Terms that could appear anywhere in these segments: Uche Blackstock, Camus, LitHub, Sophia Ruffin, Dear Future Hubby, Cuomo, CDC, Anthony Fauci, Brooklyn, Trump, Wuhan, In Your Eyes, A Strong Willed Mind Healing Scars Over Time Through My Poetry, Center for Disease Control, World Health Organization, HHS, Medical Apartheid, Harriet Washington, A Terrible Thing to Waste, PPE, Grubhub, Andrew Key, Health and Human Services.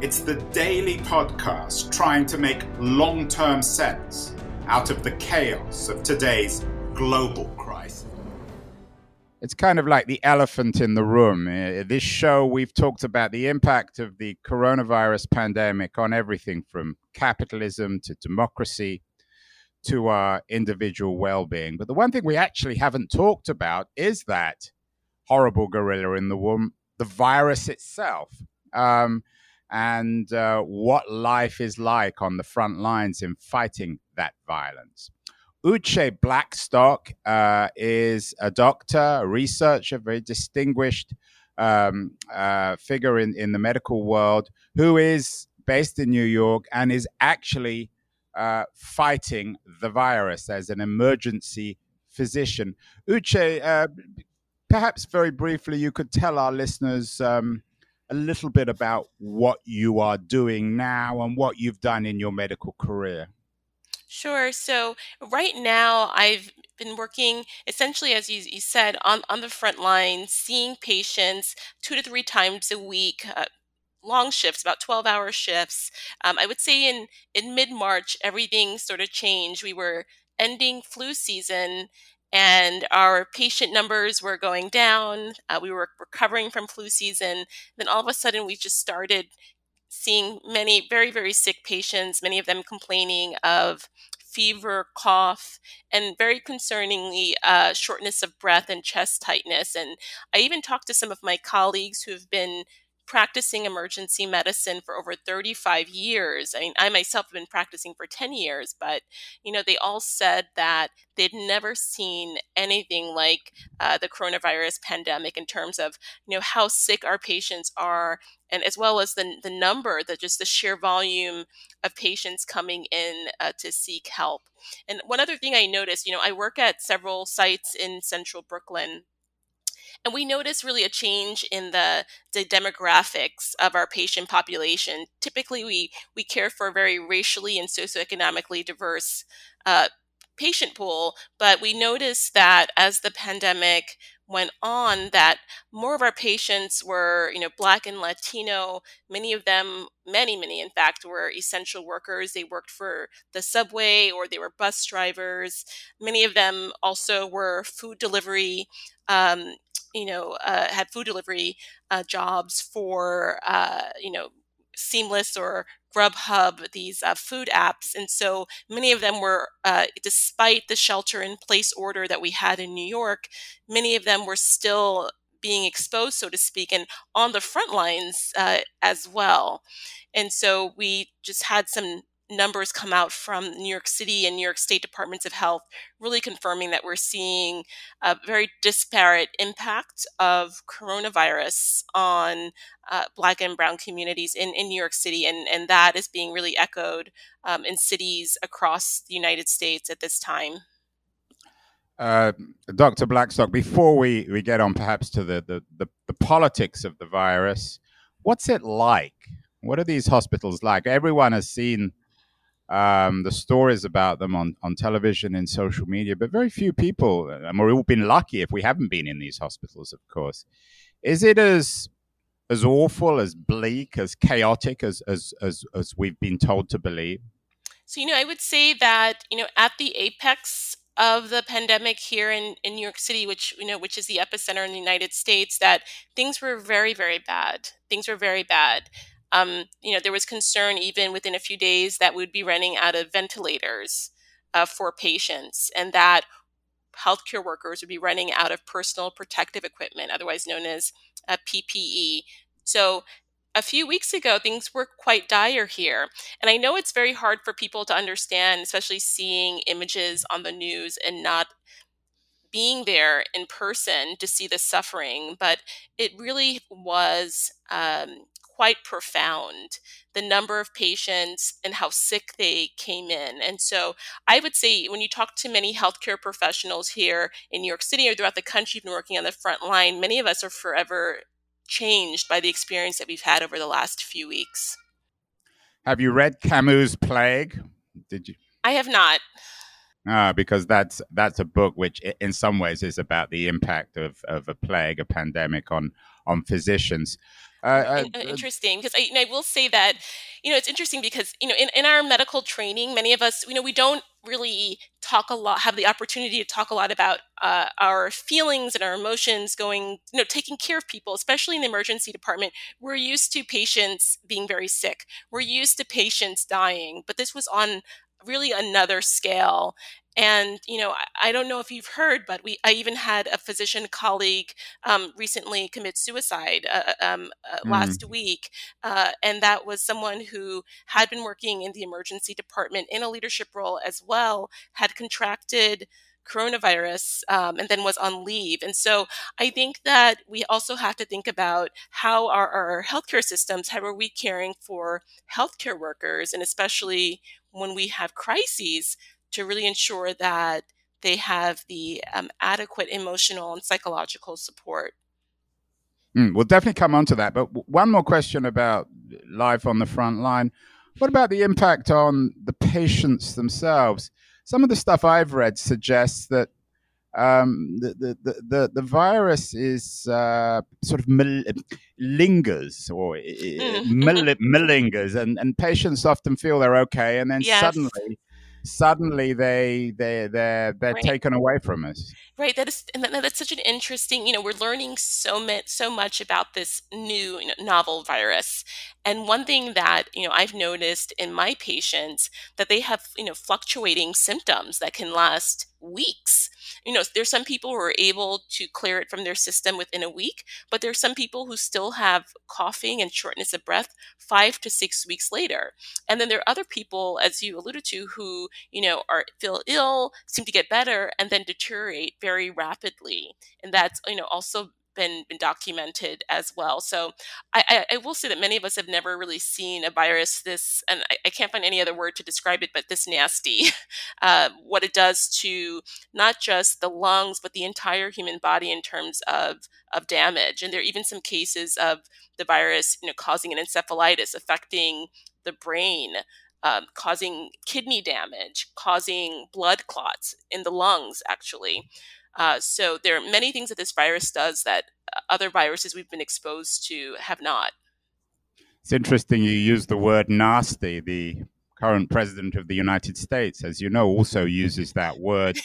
It's the daily podcast trying to make long-term sense out of the chaos of today's global crisis. It's kind of like the elephant in the room. This show, we've talked about the impact of the coronavirus pandemic on everything from capitalism to democracy to our individual well-being. But the one thing we actually haven't talked about is that horrible gorilla in the room, the virus itself. And what life is like on the front lines in fighting that violence. Uche Blackstock is a doctor, a researcher, very distinguished figure in the medical world, who is based in New York and is actually fighting the virus as an emergency physician. Uche, perhaps very briefly, you could tell our listeners a little bit about what you are doing now and what you've done in your medical career. Sure. So right now I've been working essentially, as you said, on the front line, seeing patients 2 to 3 times a week, long shifts, about 12-hour shifts. I would say in mid-March, everything sort of changed. We were ending flu season and our patient numbers were going down. We were recovering from flu season. Then all of a sudden, we just started seeing many very, very sick patients, many of them complaining of fever, cough, and very concerningly, shortness of breath and chest tightness. And I even talked to some of my colleagues who have been practicing emergency medicine for over 35 years. I mean, I myself have been practicing for 10 years, but, you know, they all said that they'd never seen anything like the coronavirus pandemic in terms of, you know, how sick our patients are, and as well as the number, just the sheer volume of patients coming in to seek help. And one other thing I noticed, you know, I work at several sites in central Brooklyn, and we noticed really a change in the demographics of our patient population. Typically, we care for a very racially and socioeconomically diverse patient pool, but we noticed that as the pandemic went on, that more of our patients were, you know, Black and Latino. Many of them, many, in fact, were essential workers. They worked for the subway or they were bus drivers. Many of them also were food delivery had food delivery jobs for, Seamless or Grubhub, these food apps. And so many of them were, despite the shelter-in-place order that we had in New York, many of them were still being exposed, so to speak, and on the front lines as well. And so we just had some numbers come out from New York City and New York State Departments of Health, really confirming that we're seeing a very disparate impact of coronavirus on Black and Brown communities in New York City. And that is being really echoed in cities across the United States at this time. Dr. Blackstock, before we get on perhaps to the politics of the virus, what's it like? What are these hospitals like? Everyone has seen the stories about them on television and social media, but very few people, and we've all been lucky if we haven't been in these hospitals, of course. Is it as awful, as bleak, as chaotic as we've been told to believe? So, you know, I would say that, you know, at the apex of the pandemic here in New York City, which is the epicenter in the United States, that things were very, very bad. Things were very bad. There was concern even within a few days that we'd be running out of ventilators for patients and that healthcare workers would be running out of personal protective equipment, otherwise known as PPE. So a few weeks ago, things were quite dire here. And I know it's very hard for people to understand, especially seeing images on the news and not being there in person to see the suffering, but it really was quite profound, the number of patients and how sick they came in. And so I would say when you talk to many healthcare professionals here in New York City or throughout the country, even working on the front line, many of us are forever changed by the experience that we've had over the last few weeks. Have you read Camus' Plague? Did you? I have not. Because that's a book which in some ways is about the impact of a plague, a pandemic on physicians. Interesting, because I will say that, it's interesting because, in our medical training, many of us, we don't really have the opportunity to talk a lot about our feelings and our emotions going, taking care of people, especially in the emergency department. We're used to patients being very sick. We're used to patients dying, but this was on really another scale. And, I don't know if you've heard, but I even had a physician colleague recently commit suicide last week. And that was someone who had been working in the emergency department in a leadership role as well, had contracted coronavirus and then was on leave. And so I think that we also have to think about how our healthcare systems, how are we caring for healthcare workers, and especially when we have crises, to really ensure that they have the adequate emotional and psychological support. We'll definitely come on to that. But one more question about life on the front line. What about the impact on the patients themselves? Some of the stuff I've read suggests that the virus is sort of lingers or malingers, and patients often feel they're okay, and then suddenly they're right. Taken away from us. Right. That's such an interesting. We're learning so much about this new novel virus. And one thing that I've noticed in my patients that they have fluctuating symptoms that can last weeks. There's some people who are able to clear it from their system within a week, but there's some people who still have coughing and shortness of breath 5 to 6 weeks later. And then there are other people, as you alluded to, who, feel ill, seem to get better, and then deteriorate very rapidly. And that's, also been documented as well. So I will say that many of us have never really seen a virus this, and I can't find any other word to describe it, but this nasty, what it does to not just the lungs, but the entire human body in terms of damage. And there are even some cases of the virus, causing an encephalitis, affecting the brain, causing kidney damage, causing blood clots in the lungs, actually. So there are many things that this virus does that other viruses we've been exposed to have not. It's interesting you use the word nasty. The current president of the United States, as you know, also uses that word.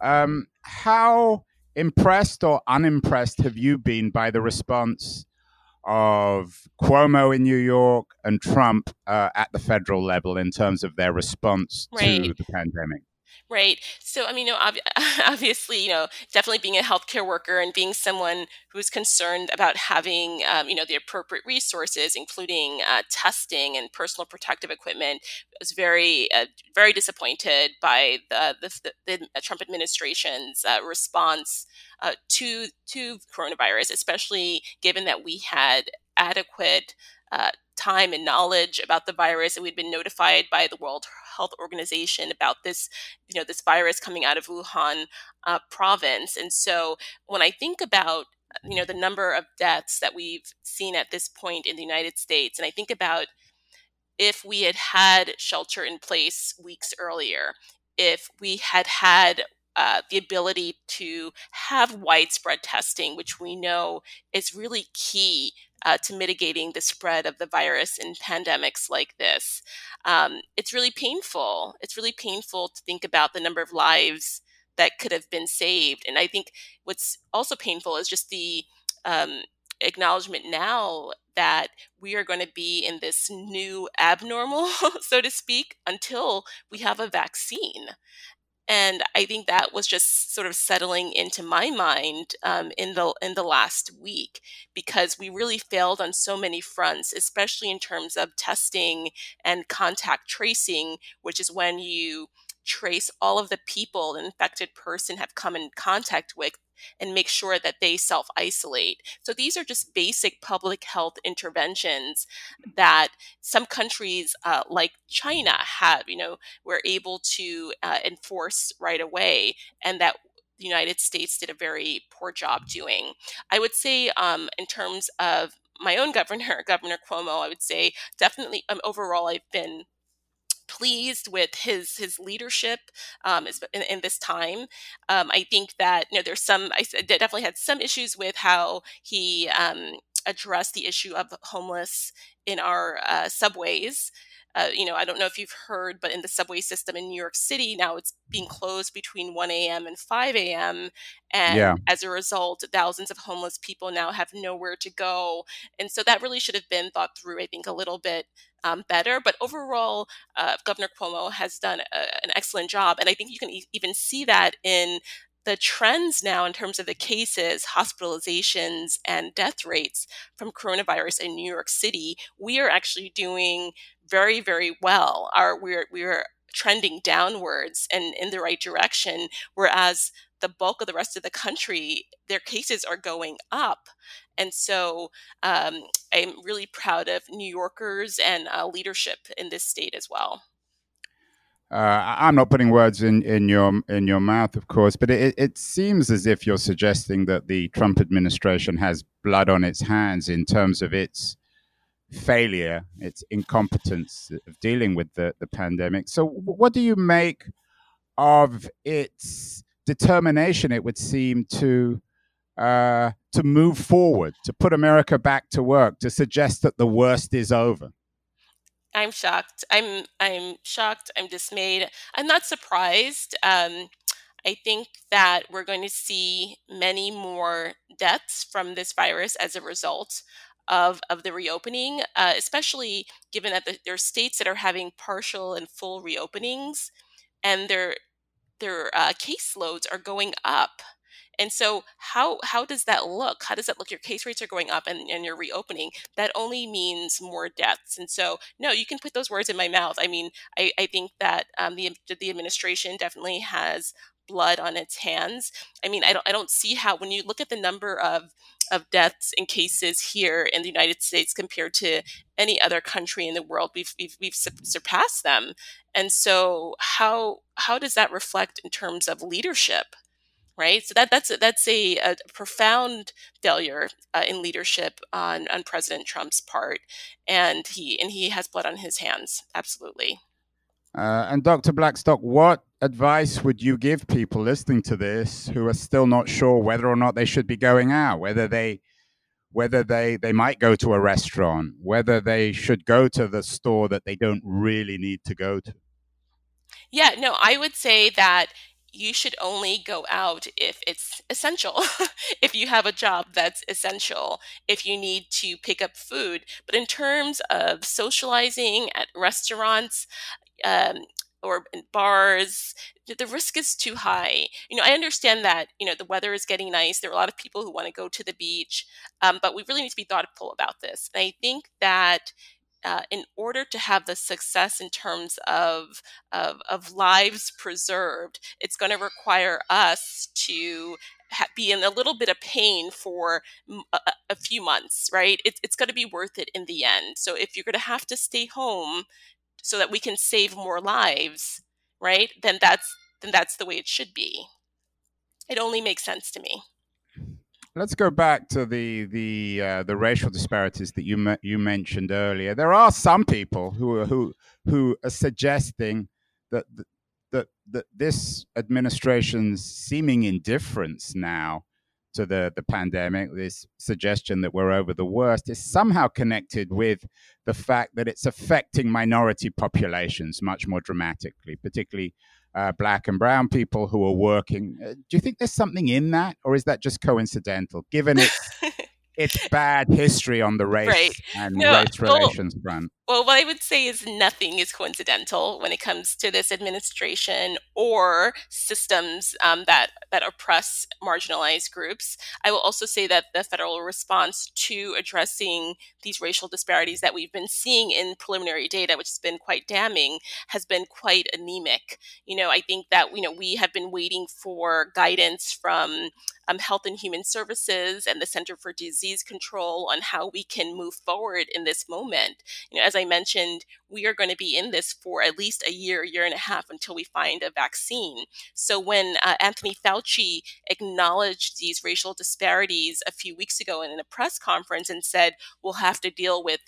How impressed or unimpressed have you been by the response of Cuomo in New York and Trump at the federal level in terms of their response to the pandemic? Right. So, obviously, definitely being a healthcare worker and being someone who's concerned about having, the appropriate resources, including testing and personal protective equipment, I was very, very disappointed by the Trump administration's response to coronavirus, especially given that we had adequate time and knowledge about the virus, and we'd been notified by the World Health Organization about this, this virus coming out of Wuhan province. And so when I think about, the number of deaths that we've seen at this point in the United States, and I think about if we had shelter in place weeks earlier, if we had had the ability to have widespread testing, which we know is really key to mitigating the spread of the virus in pandemics like this. It's really painful. It's really painful to think about the number of lives that could have been saved. And I think what's also painful is just the acknowledgement now that we are going to be in this new abnormal, so to speak, until we have a vaccine. And I think that was just sort of settling into my mind in the last week, because we really failed on so many fronts, especially in terms of testing and contact tracing, which is when you trace all of the people an infected person have come in contact with and make sure that they self-isolate. So these are just basic public health interventions that some countries like China have, you know, were able to enforce right away, and that the United States did a very poor job doing. I would say in terms of my own Governor Cuomo, I would say definitely overall I've been pleased with his leadership in this time. I think that, you know, there's some, I definitely had some issues with how he addressed the issue of homeless in our subways. You know, I don't know if you've heard, but in the subway system in New York City, now it's being closed between 1 a.m. and 5 a.m. And as a result, thousands of homeless people now have nowhere to go. And so that really should have been thought through, I think, a little bit better. But overall, Governor Cuomo has done an excellent job. And I think you can even see that in the trends now in terms of the cases, hospitalizations, and death rates from coronavirus in New York City. We are actually doing very, very well. We're trending downwards and in the right direction, whereas the bulk of the rest of the country, their cases are going up. And so I'm really proud of New Yorkers and leadership in this state as well. I'm not putting words in your mouth, of course, but it seems as if you're suggesting that the Trump administration has blood on its hands in terms of its failure, its incompetence of dealing with the pandemic. So what do you make of its determination, it would seem, to move forward, to put America back to work, to suggest that the worst is over? I'm shocked. I'm shocked. I'm dismayed. I'm not surprised. I think that we're going to see many more deaths from this virus as a result of the reopening, especially given that there are states that are having partial and full reopenings, and their caseloads are going up. And so how does that look? How does that look? Your case rates are going up and you're reopening. That only means more deaths. And so, no, you can put those words in my mouth. I mean, I think that the administration definitely has blood on its hands. I mean, I don't see how, when you look at the number of deaths and cases here in the United States compared to any other country in the world, we've surpassed them. And so how does that reflect in terms of leadership? Right, so that's a profound failure in leadership on President Trump's part, and he has blood on his hands, absolutely. And Dr. Blackstock, what advice would you give people listening to this who are still not sure whether or not they should be going out, whether they might go to a restaurant, whether they should go to the store that they don't really need to go to? Yeah, no, I would say that you should only go out if it's essential, if you have a job that's essential, if you need to pick up food. But in terms of socializing at restaurants or in bars, the risk is too high. You know, I understand that, you know, the weather is getting nice. There are a lot of people who want to go to the beach, but we really need to be thoughtful about this. And I think that in order to have the success in terms of lives preserved, it's going to require us to be in a little bit of pain for a few months, right? It's going to be worth it in the end. So if you're going to have to stay home so that we can save more lives, right, then that's the way it should be. It only makes sense to me. Let's go back to the racial disparities that you mentioned earlier. There are some people who are suggesting that this administration's seeming indifference now to the pandemic, this suggestion that we're over the worst, is somehow connected with the fact that it's affecting minority populations much more dramatically, particularly Black and brown people who are working. Do you think there's something in that, or is that just coincidental, given its bad history on the race and race relations front? Well, what I would say is nothing is coincidental when it comes to this administration or systems that oppress marginalized groups. I will also say that the federal response to addressing these racial disparities that we've been seeing in preliminary data, which has been quite damning, has been quite anemic. You know, I think that, you know, we have been waiting for guidance from Health and Human Services and the Center for Disease Control on how we can move forward in this moment. You know, as I mentioned, we are going to be in this for at least a year, year and a half until we find a vaccine. So when Anthony Fauci acknowledged these racial disparities a few weeks ago in a press conference and said, we'll have to deal with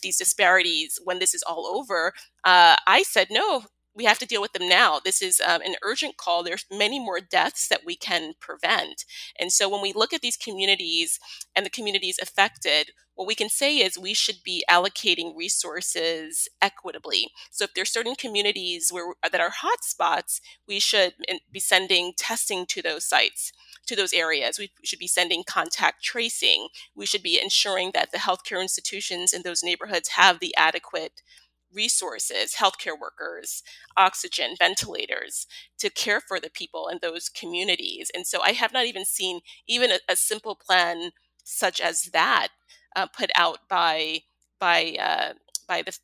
these disparities when this is all over, I said, no, we have to deal with them now. This is an urgent call. There's many more deaths that we can prevent. And so when we look at these communities and the communities affected, what we can say is we should be allocating resources equitably. So if there are certain communities that are hotspots, we should be sending testing to those sites, to those areas. We should be sending contact tracing. We should be ensuring that the healthcare institutions in those neighborhoods have the adequate resources, healthcare workers, oxygen, ventilators, to care for the people in those communities. And so I have not even seen even a simple plan such as that put out by HHS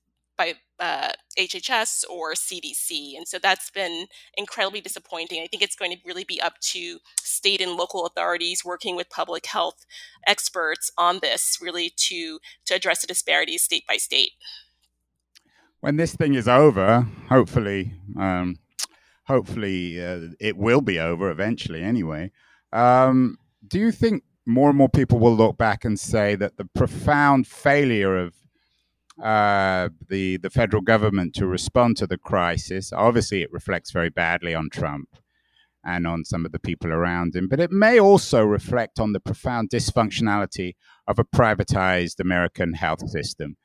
or CDC. And so that's been incredibly disappointing. I think it's going to really be up to state and local authorities working with public health experts on this, really to address the disparities state by state. When this thing is over, hopefully, it will be over eventually anyway. Do you think more and more people will look back and say that the profound failure of the federal government to respond to the crisis, obviously it reflects very badly on Trump and on some of the people around him, but it may also reflect on the profound dysfunctionality of a privatized American health system?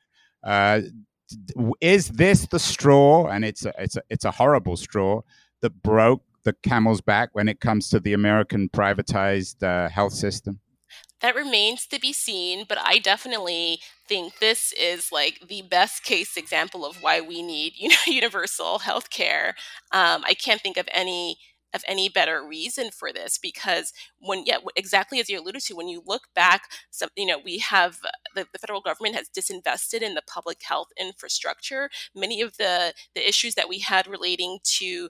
Is this the straw, and it's a horrible straw, that broke the camel's back when it comes to the American privatized health system? That remains to be seen, but I definitely think this is like the best case example of why we need, you know, universal health care. I can't think of any better reason for this, because exactly as you alluded to, when you look back, we have the federal government has disinvested in the public health infrastructure. Many of the issues that we had relating to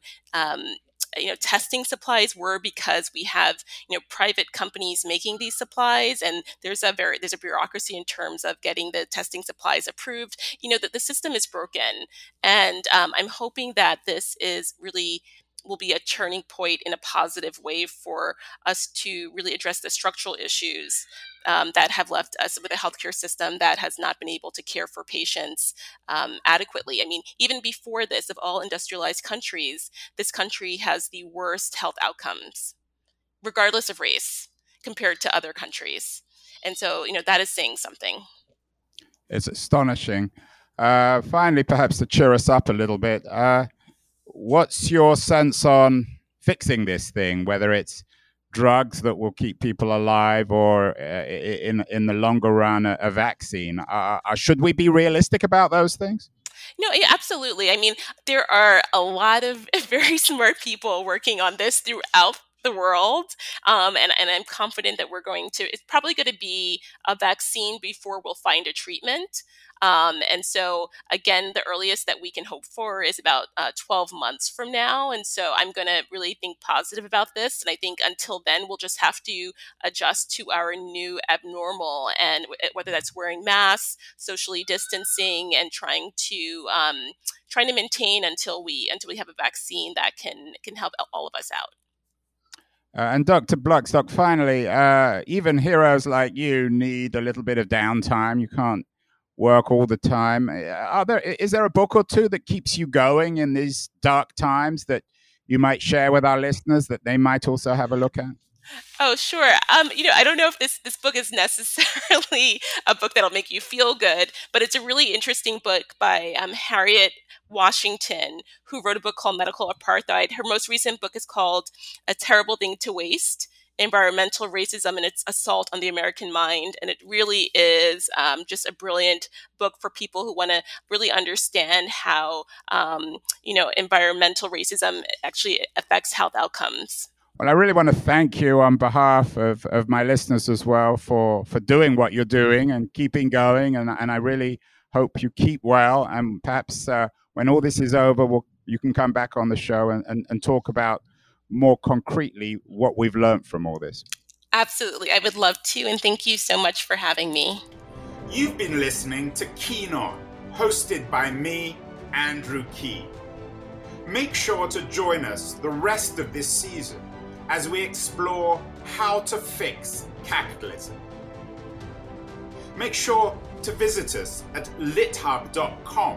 testing supplies were because we have, private companies making these supplies, and there's a bureaucracy in terms of getting the testing supplies approved. That the system is broken, and I'm hoping that this is really will be a turning point in a positive way for us to really address the structural issues that have left us with a healthcare system that has not been able to care for patients adequately. I mean, even before this, of all industrialized countries, this country has the worst health outcomes, regardless of race, compared to other countries. And so, that is saying something. It's astonishing. Finally, perhaps to cheer us up a little bit, what's your sense on fixing this thing, whether it's drugs that will keep people alive or in the longer run, a vaccine? Should we be realistic about those things? No, absolutely. I mean, there are a lot of very smart people working on this throughout the world. And I'm confident that it's probably going to be a vaccine before we'll find a treatment. And so again, the earliest that we can hope for is about 12 months from now. And so I'm going to really think positive about this. And I think until then, we'll just have to adjust to our new abnormal, and whether that's wearing masks, socially distancing, and trying to maintain until we have a vaccine that can help all of us out. And Dr. Blackstock, finally, even heroes like you need a little bit of downtime. You can't work all the time. Is there a book or two that keeps you going in these dark times that you might share with our listeners that they might also have a look at? Oh, sure. I don't know if this book is necessarily a book that'll make you feel good, but it's a really interesting book by Harriet Washington, who wrote a book called Medical Apartheid. Her most recent book is called A Terrible Thing to Waste. environmental racism and its assault on the American mind. And it really is just a brilliant book for people who want to really understand how, environmental racism actually affects health outcomes. Well, I really want to thank you on behalf of my listeners as well for doing what you're doing and keeping going. And I really hope you keep well. And perhaps when all this is over, you can come back on the show and talk about more concretely what we've learned from all this. Absolutely. I would love to. And thank you so much for having me. You've been listening to Keynote, hosted by me, Andrew Key. Make sure to join us the rest of this season as we explore how to fix capitalism. Make sure to visit us at lithub.com,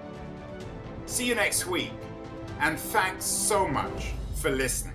See you next week, and thanks so much for listening.